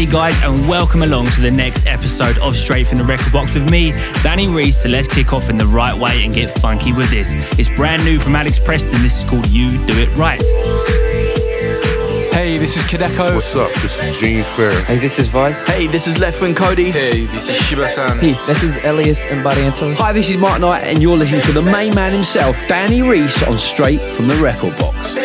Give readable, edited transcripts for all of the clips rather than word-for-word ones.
Hey guys, and welcome along to the next episode of Straight From The Record Box with me, Danny Reese. So let's kick off in the right way and get funky with this. It's brand new from Alex Preston. This is called You Do It Right. Hey, this is Kadeko. What's up? This is Gene Ferris. Hey, this is Vice. Hey, this is Left Wing Cody. Hey, this is Shiba-san. Hey, this is Elias and Antonis. Hi, this is Mark Knight, and you're listening to the main man himself, Danny Reese, on Straight From The Record Box.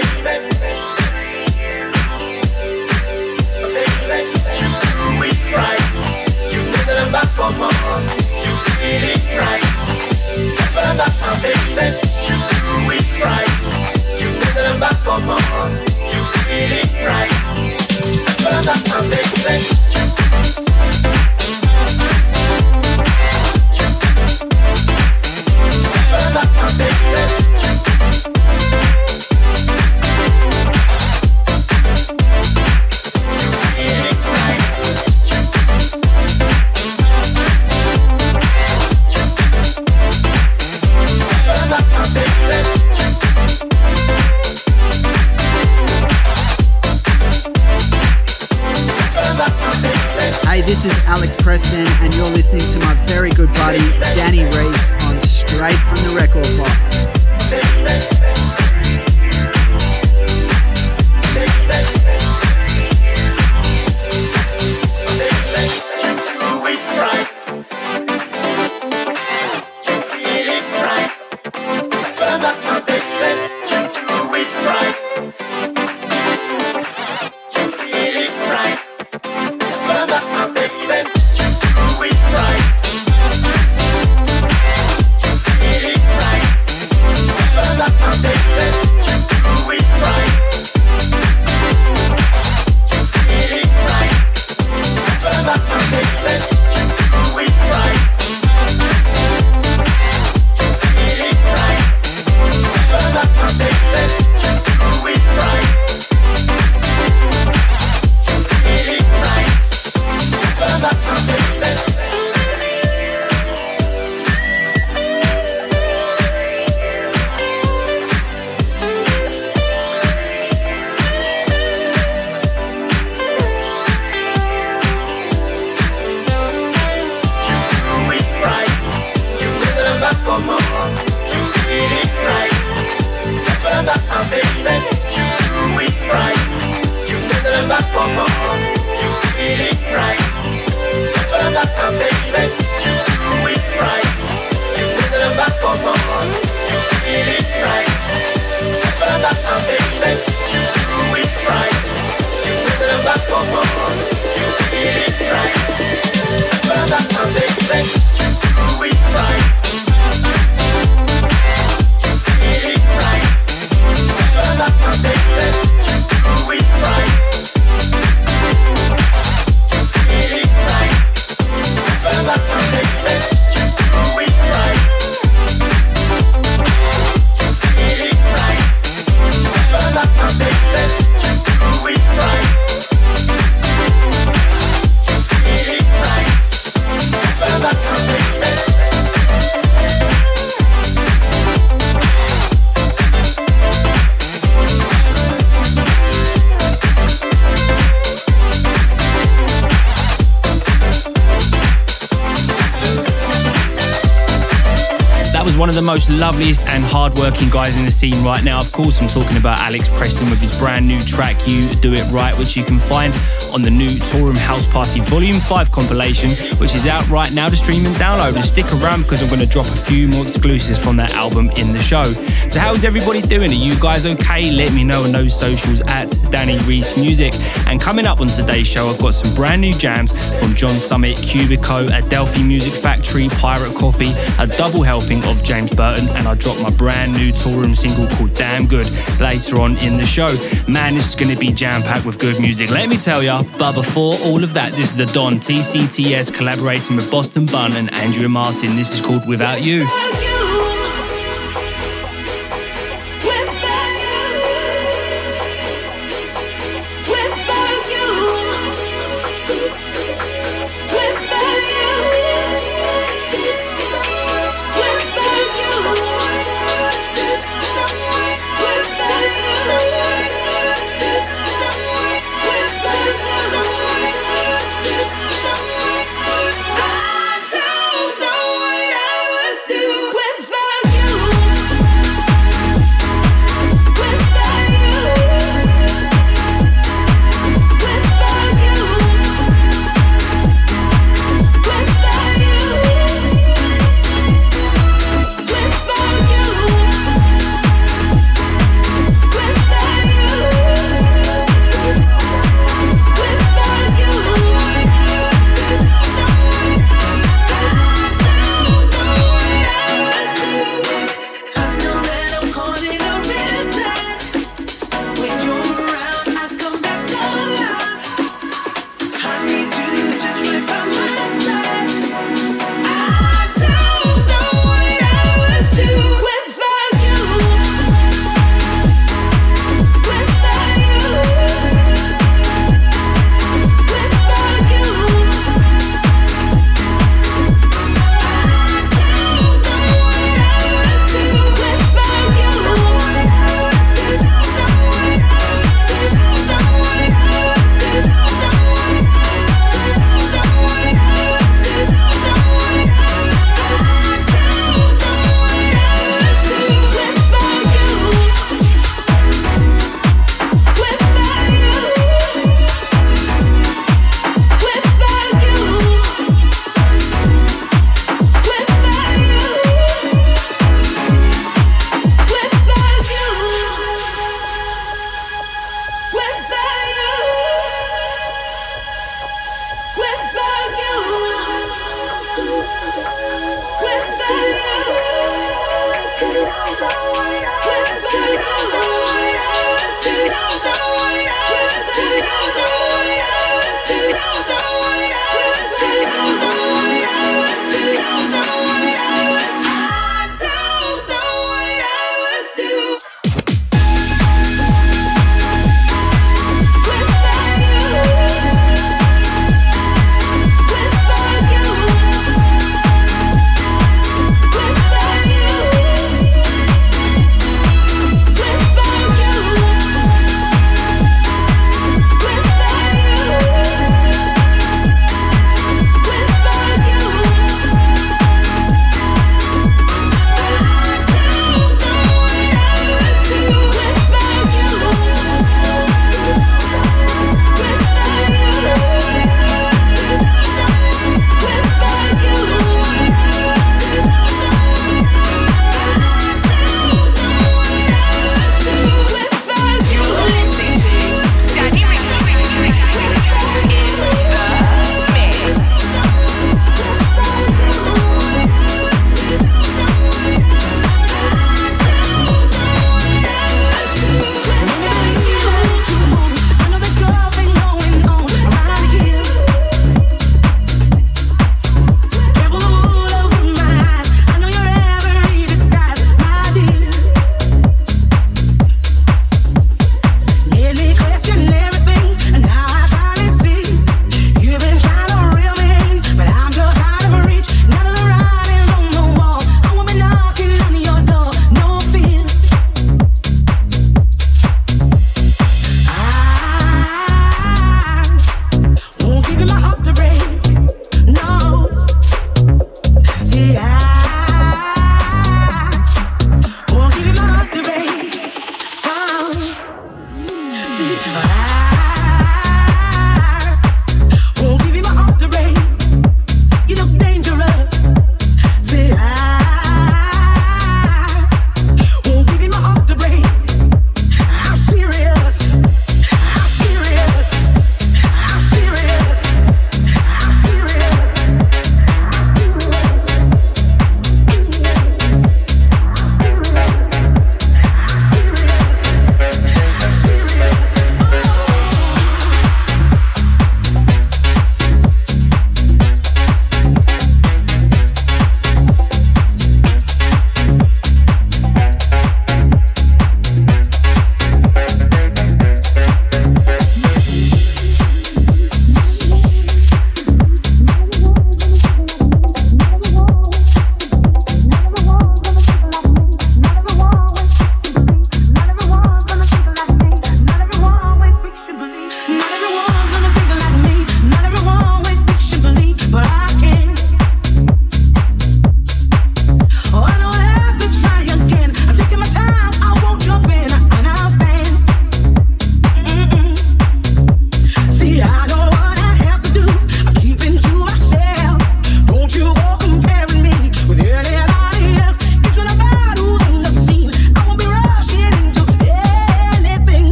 The most loveliest and hard-working guys in the scene right now. Of course, I'm talking about Alex Preston with his brand new track, You Do It Right, which you can find on the new Toolroom House Party Volume 5 compilation, which is out right now to stream and download. And stick around because I'm going to drop a few more exclusives from that album in the show. So how's everybody doing? Are you guys okay? Let me know on those socials at Danny Reese Music. And coming up on today's show, I've got some brand new jams from John Summit, Cubico, Adelphi Music Factory, Pirate Coffee, a double helping of James Burton, and I dropped my brand new Toolroom single called Damn Good later on in the show. Man, this is going to be jam-packed with good music, let me tell ya. But before all of that, this is the Don TCTS collaborating with Boston Bun and Andrea Martin. This is called Without You.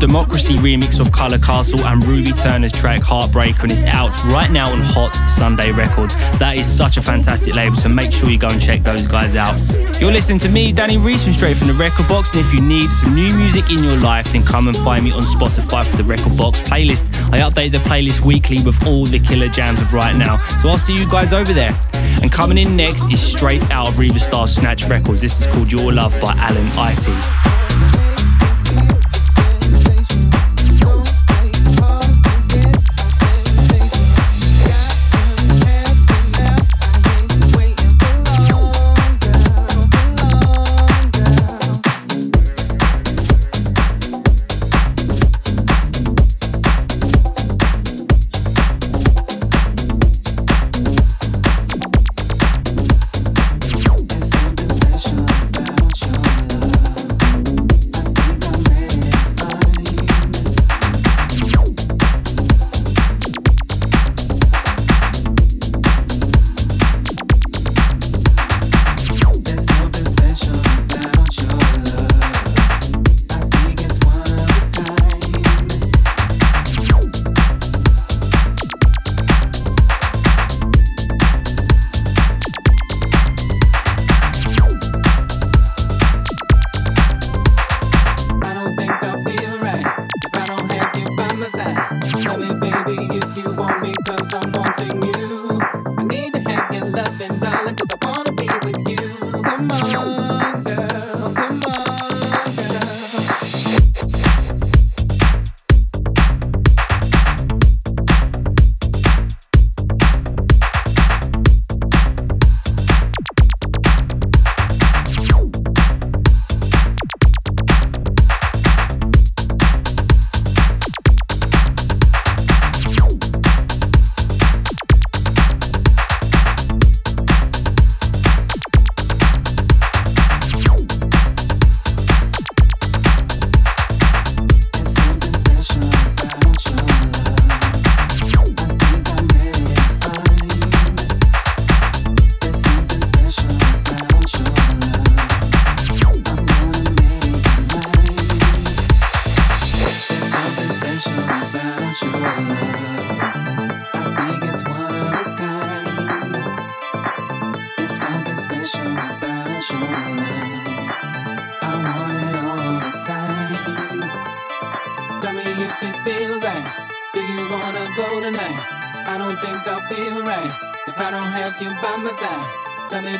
Democracy remix of Carla Castle and Ruby Turner's track Heartbreaker, and it's out right now on Hot Sunday Records. That is such a fantastic label, so make sure you go and check those guys out. You're listening to me, Danny Reese, from Straight From The Record Box, and if you need some new music in your life, then come and find me on Spotify for the Record Box playlist. I update the playlist weekly with all the killer jams of right now, so I'll see you guys over there. And coming in next is straight out of Reba Star Snatch Records. This is called Your Love by Alan Itty.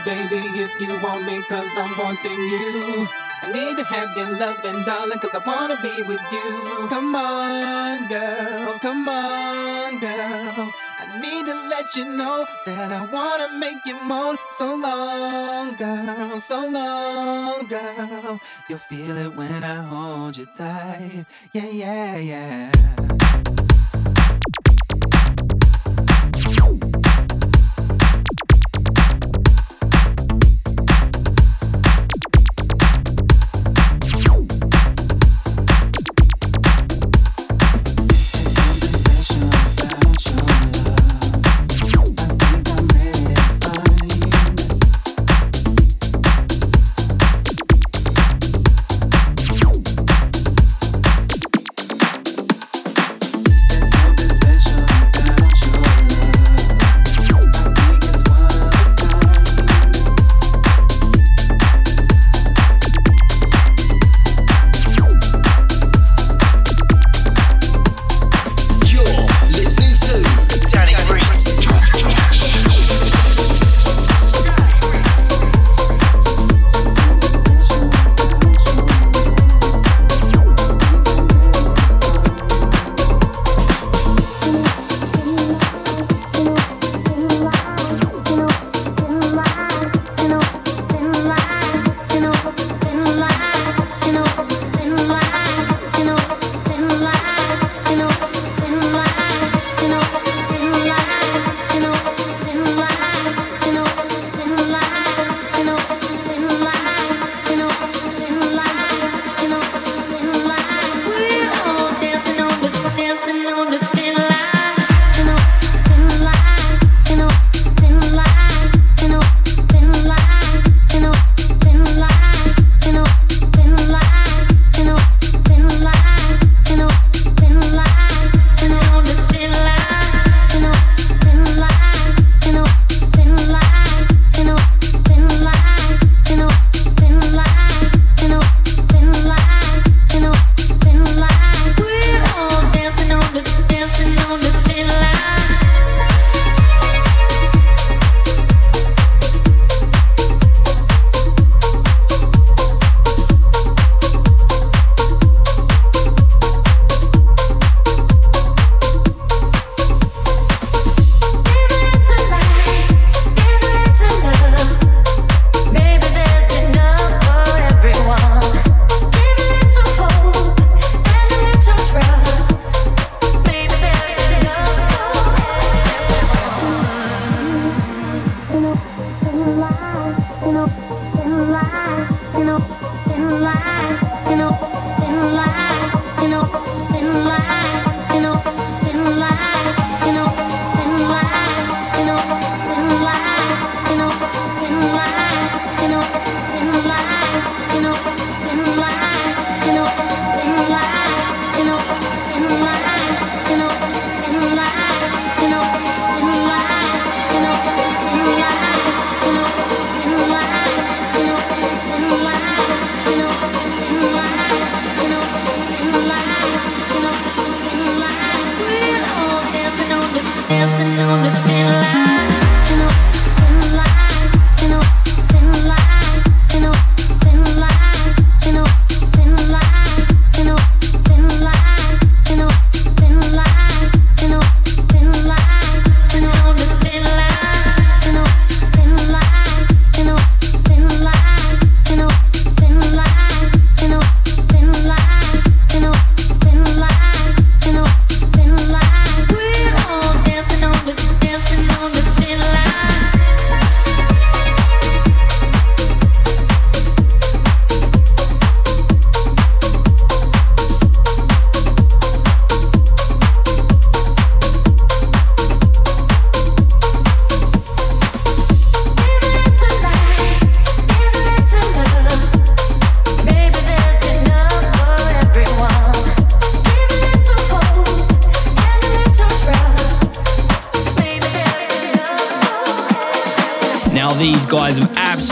Baby, if you want me, cause I'm wanting you. I need to have your loving, darling, cause I wanna be with you. Come on, girl, come on, girl. I need to let you know that I wanna make you moan. So long, girl, so long, girl. You'll feel it when I hold you tight. Yeah, yeah, yeah.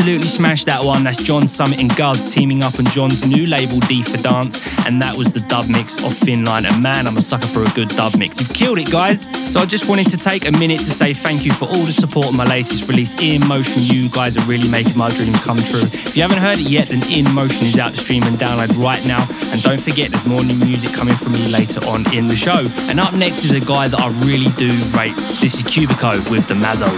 absolutely smashed that one. That's John Summit and Guz teaming up on John's new label D for Dance, and that was the dub mix of Finline. And man, I'm a sucker for a good dub mix. You've killed it, guys. So I just wanted to take a minute to say thank you for all the support on my latest release, In Motion. You guys are really making my dream come true. If you haven't heard it yet, then In Motion is out to stream and download right now. And don't forget, there's more new music coming from me later on in the show. And up next is a guy that I really do rate. This is Cubico with the Mazzo.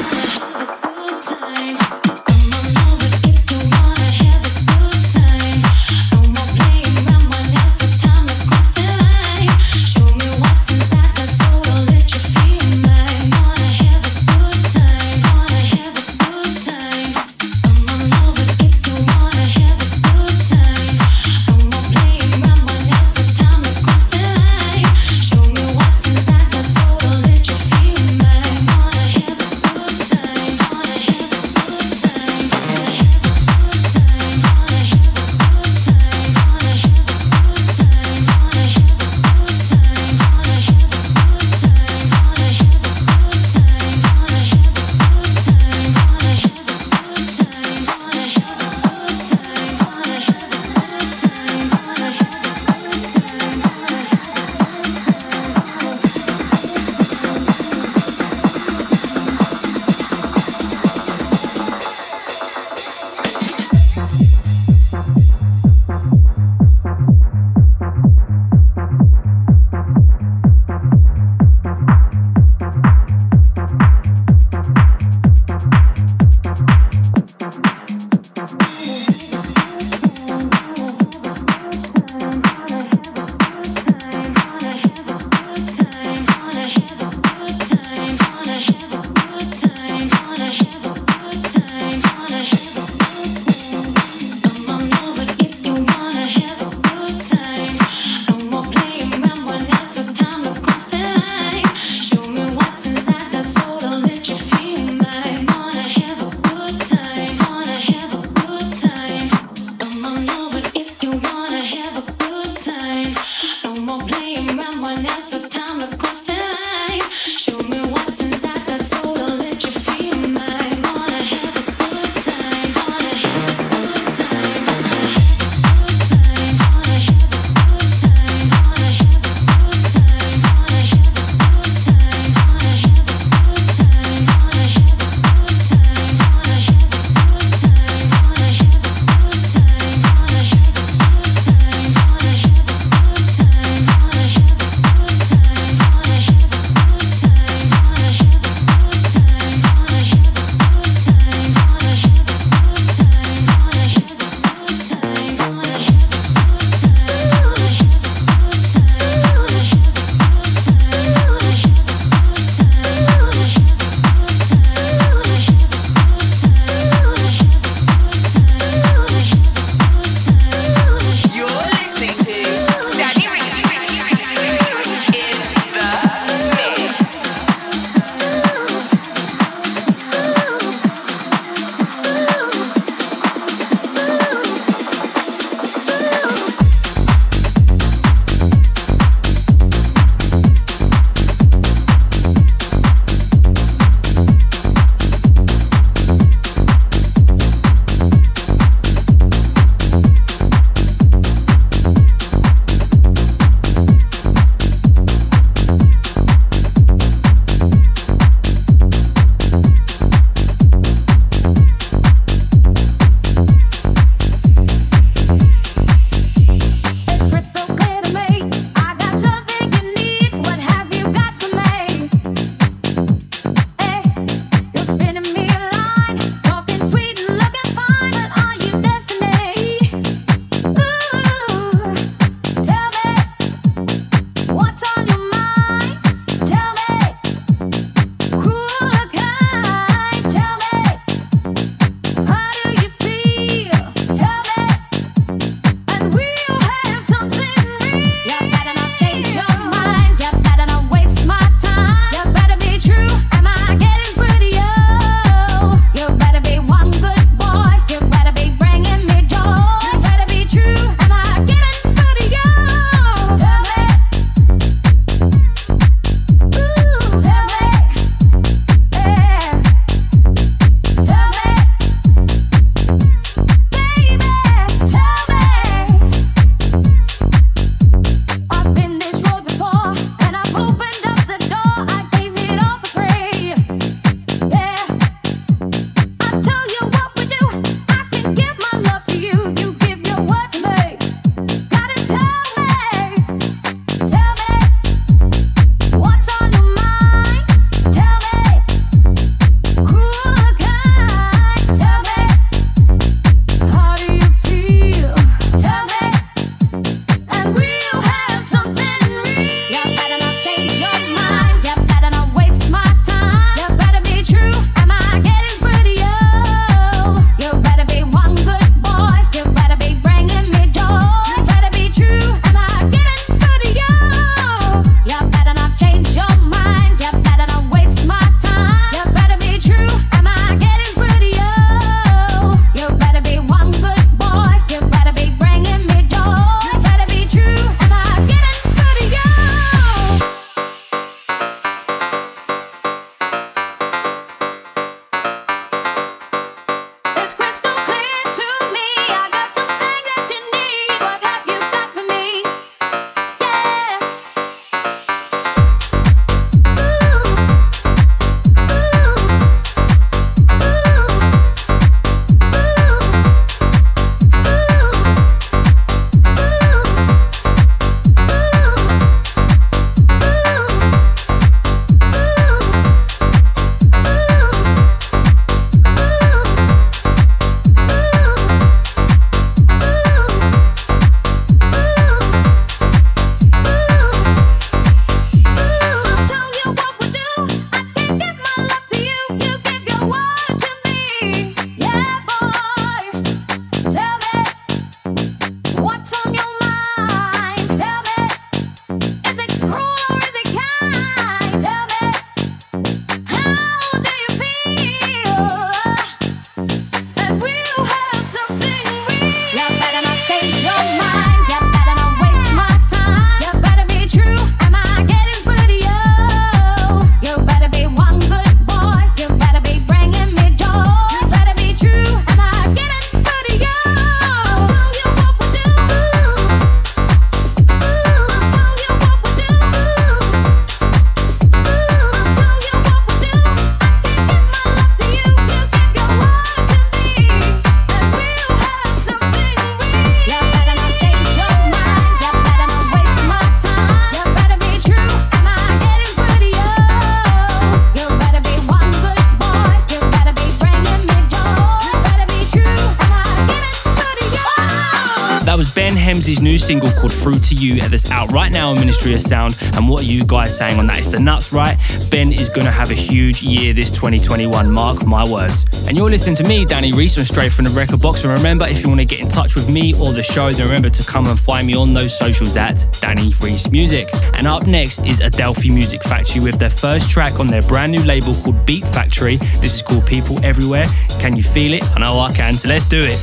That was Ben Hemsey's new single called Through to You, that's out right now on Ministry of Sound. And what are you guys saying on that? It's the nuts, right? Ben is going to have a huge year this 2021, mark my words. And you're listening to me, Danny Reese, from Straight From The Record Box. And remember, if you want to get in touch with me or the show, then remember to come and find me on those socials at Danny Reese Music. And up next is Adelphi Music Factory with their first track on their brand new label called Beat Factory. This is called People Everywhere. Can you feel it? I know I can, so let's do it.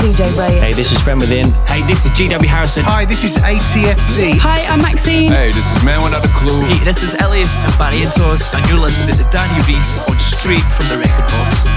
DJ Bray. Hey, this is Frem Within. Hey, this is GW Harrison. Hi, this is ATFC. Hi, I'm Maxine. Hey, this is Man Without a Clue. Hey, this is Elias and Barrientos, and you're listening to Danny Reese on Straight from the Record Box.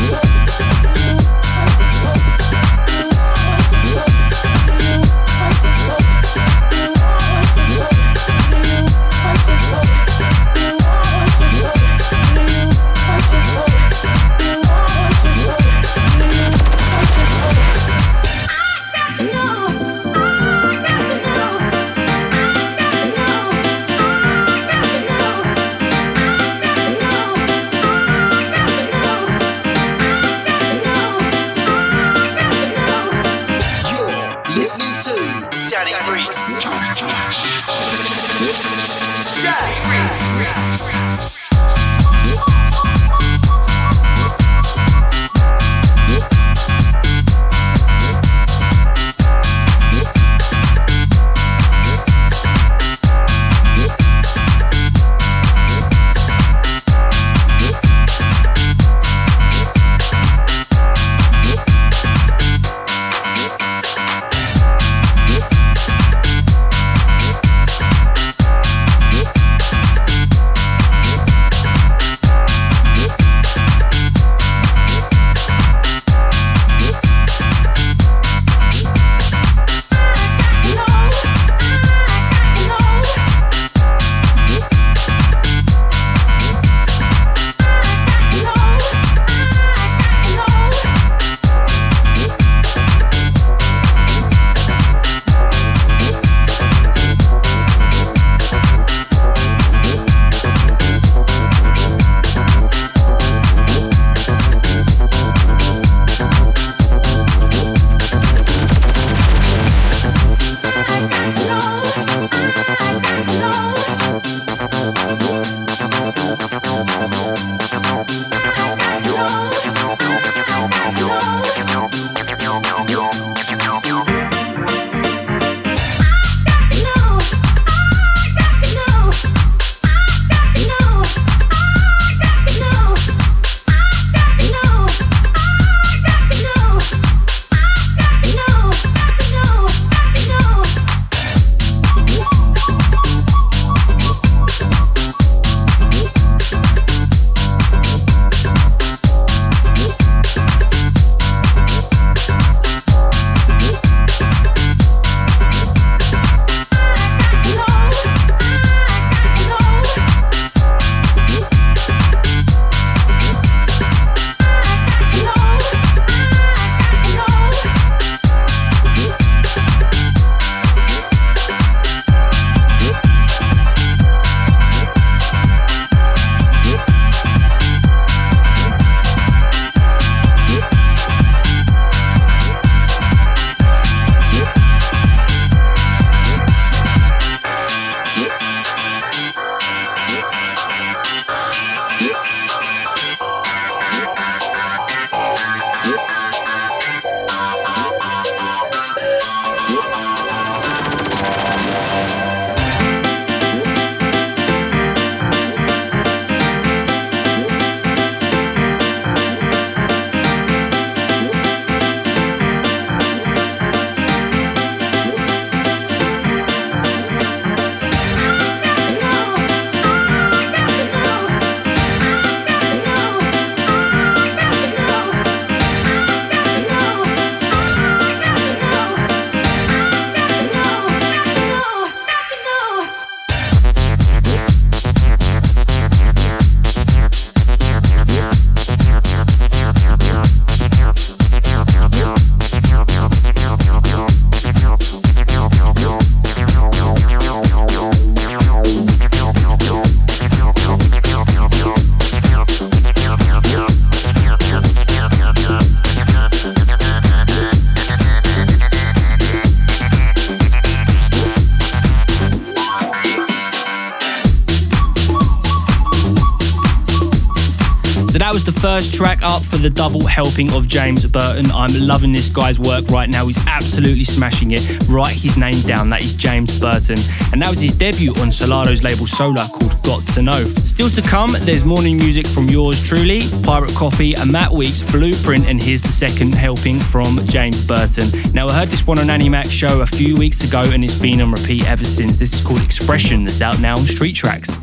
that was the first track up for the double helping of James Burton. I'm loving this guy's work right now. He's absolutely smashing it. Write his name down. That is James Burton. And that was his debut on Solaro's label Solar called Got To Know. Still to come, there's morning music from yours truly, Pirate Coffee and Matt Weeks' Blueprint, and here's the second helping from James Burton. Now, I heard this one on Annie Mac's show a few weeks ago and it's been on repeat ever since. This is called Expression, that's out now on Street Tracks.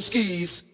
Skis.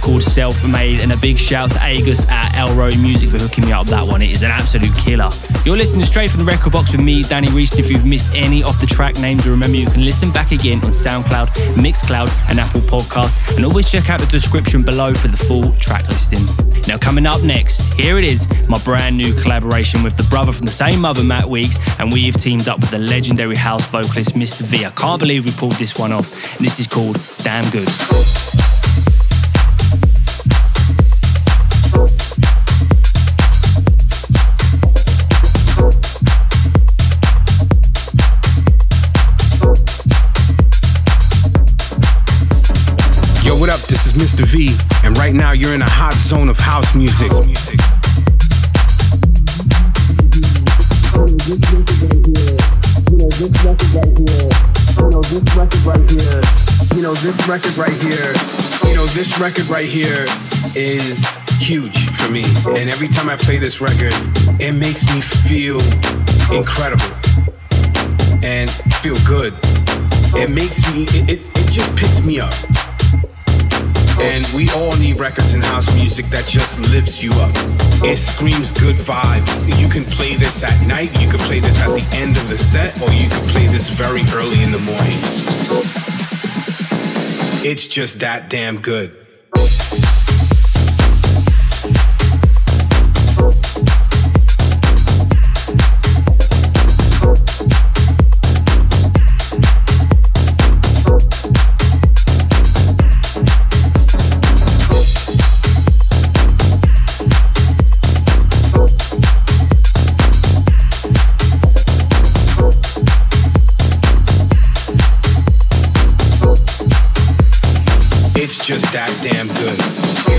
Called Self-Made, and a big shout to Agus at Elroy Music for hooking me up with that one. It is an absolute killer. You're listening straight from the record box with me, Danny Reese. If you've missed any of the track names, remember you can listen back again on SoundCloud, Mixcloud and Apple Podcasts, and always check out the description below for the full track listing. Now coming up next, here it is, my brand new collaboration with the brother from the same mother, Matt Weeks, and we've teamed up with the legendary house vocalist Mr V. I can't believe we pulled this one off, and this is called Damn Good. This is Mr. V, and right now you're in a hot zone of house music. This record right here is huge for me. And every time I play this record, it makes me feel incredible and feel good. It makes me, it just picks me up. And we all need records and house music that just lifts you up. It screams good vibes. You can play this at night, you can play this at the end of the set, or you can play this very early in the morning. It's just that damn good. It's just that damn good. You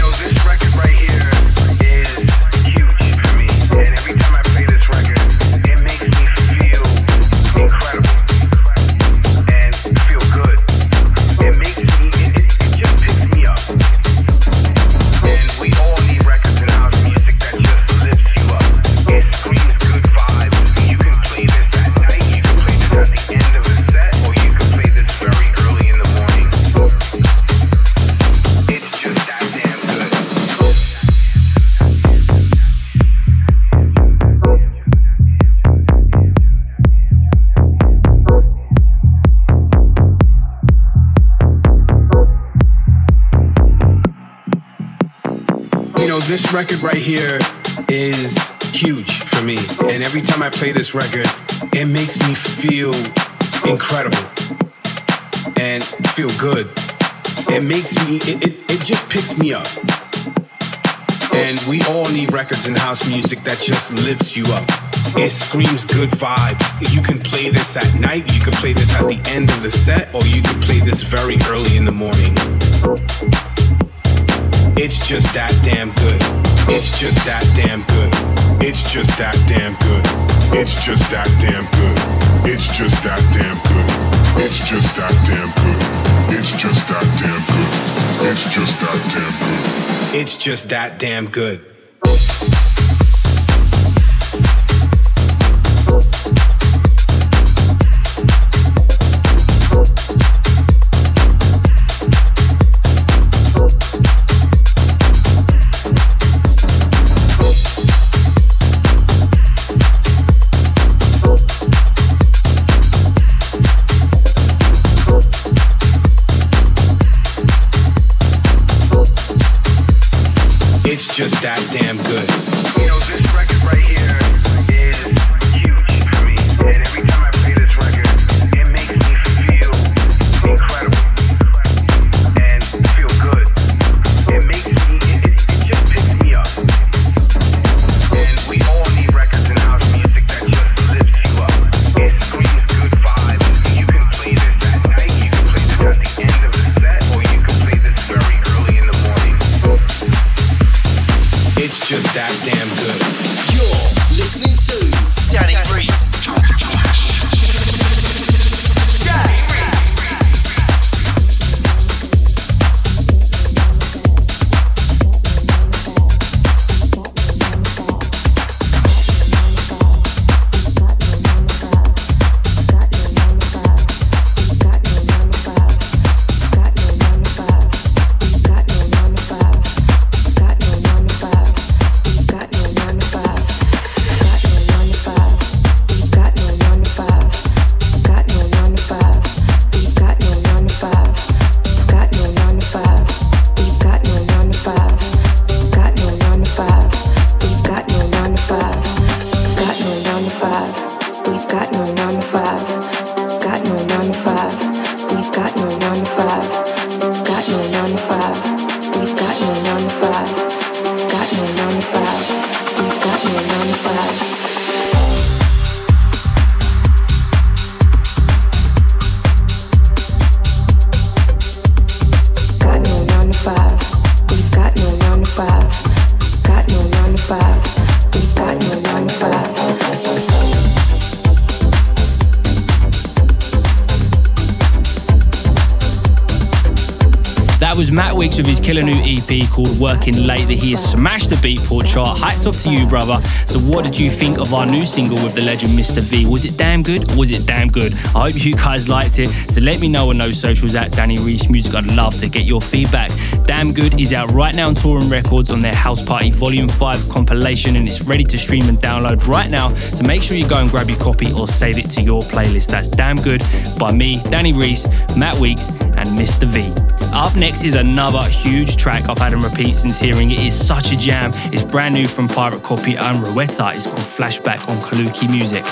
know, this record right here is huge for me. And every time I play this record, it makes me feel incredible and feel good. It makes me, it just picks me up. And we all need records in house music that just lifts you up. It screams good vibes. You can play this at night, you can play this at the end of a set, or you can play this very early in the morning. It's just that damn good. You know, this record right here is huge for me. And every time I play this record, it makes me feel incredible and feel good. It makes me, it just picks me up. And we all need records in house music that just lifts you up. It screams good vibes. You can play this at night, you can play this at the end of the set, or you can play this very early in the morning. It's just that damn good. It's just that damn good. It's just that damn good. It's just that damn good. It's just that damn good. It's just that damn good. It's just that damn good. It's just that damn good. It's just that damn good. It's just that damn good. You know, this record right here is huge for me. And every time I play this record, it makes me feel incredible and feel good. It makes me, it just picks me up. And we all need records in house music that just lifts you up. It screams good vibes. You can play this at night, you can play this at the end of the set, or you can play this very early in the morning. It's just that damn good. You're listening to Danny Reese. Danny Matt Weeks with his killer new EP called Working Late that he has smashed the Beatport chart. Hats off to you, brother. So what did you think of our new single with the legend Mr V? Was it damn good? Or was it damn good? I hope you guys liked it. So let me know on those socials at Danny Reese Music. I'd love to get your feedback. Damn Good is out right now on Toolroom Records on their House Party Volume 5 compilation, and it's ready to stream and download right now. So make sure you go and grab your copy or save it to your playlist. That's Damn Good by me, Danny Reese, Matt Weeks and Mr V. Up next is another huge track I've had on repeat since hearing it. It is such a jam. It's brand new from Pirate Coffee and Rueta. It's called Flashback on Kaluki Music.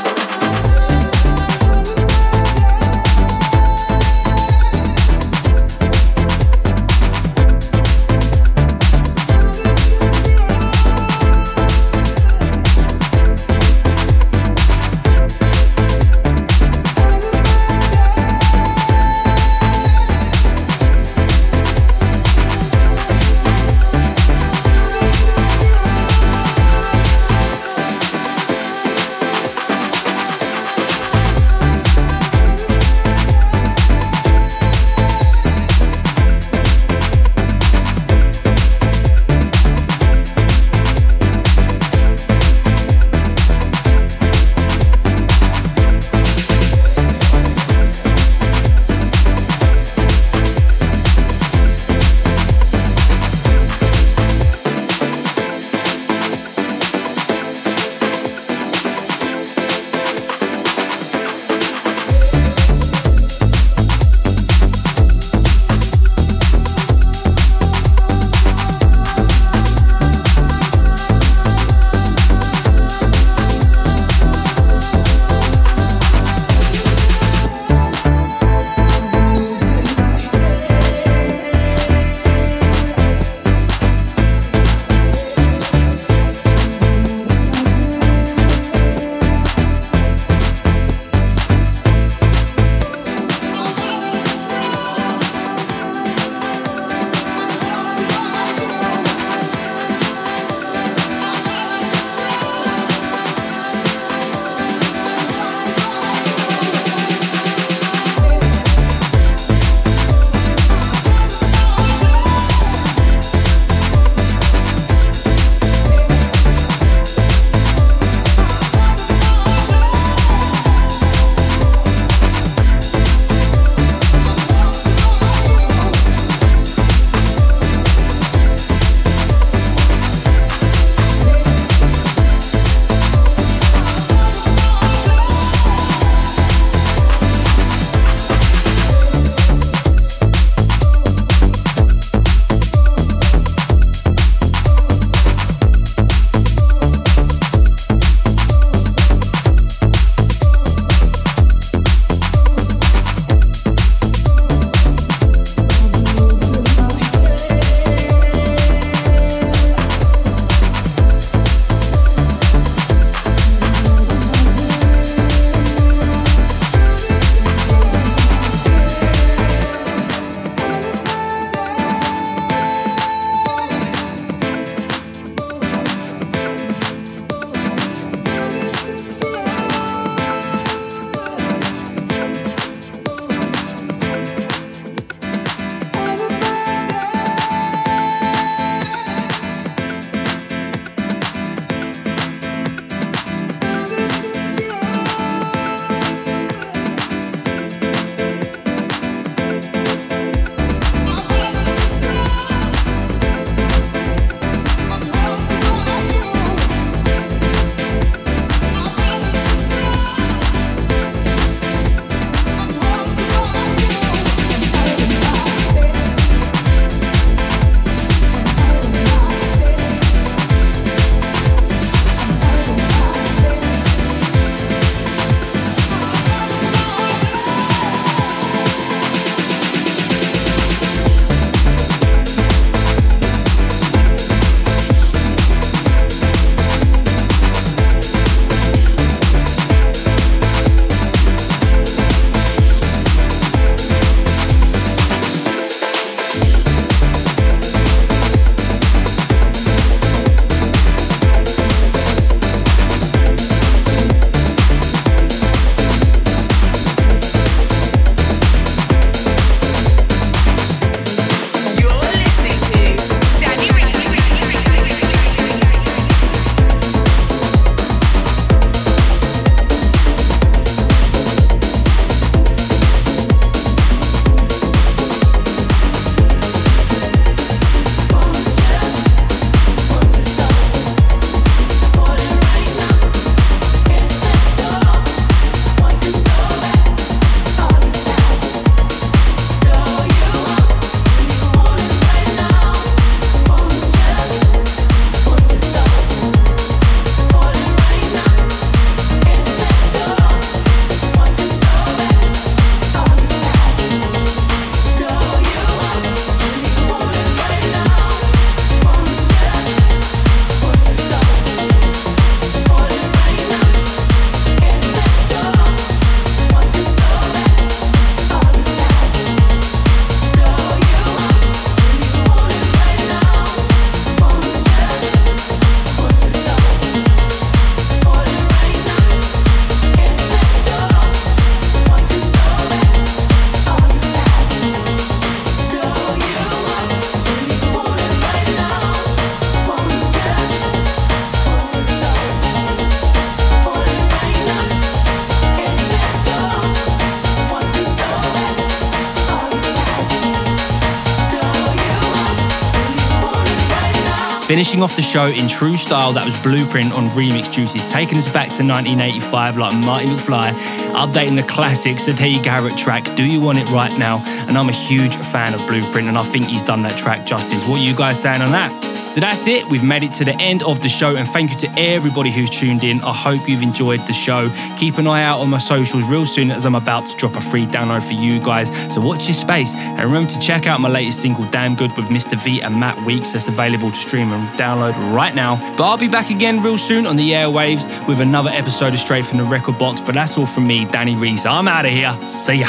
Finishing off the show in true style, that was Blueprint on remix duties, taking us back to 1985 like Marty McFly, updating the classics, the D Garrett track, Do You Want It Right Now? And I'm a huge fan of Blueprint and I think he's done that track justice. What are you guys saying on that? So that's it, we've made it to the end of the show and thank you to everybody who's tuned in. I hope you've enjoyed the show. Keep an eye out on my socials real soon as I'm about to drop a free download for you guys. So watch this space and remember to check out my latest single, Damn Good, with Mr V and Matt Weeks. That's available to stream and download right now. But I'll be back again real soon on the airwaves with another episode of Straight From The Record Box. But that's all from me, Danny Reese. I'm out of here. See ya.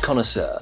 Connoisseur.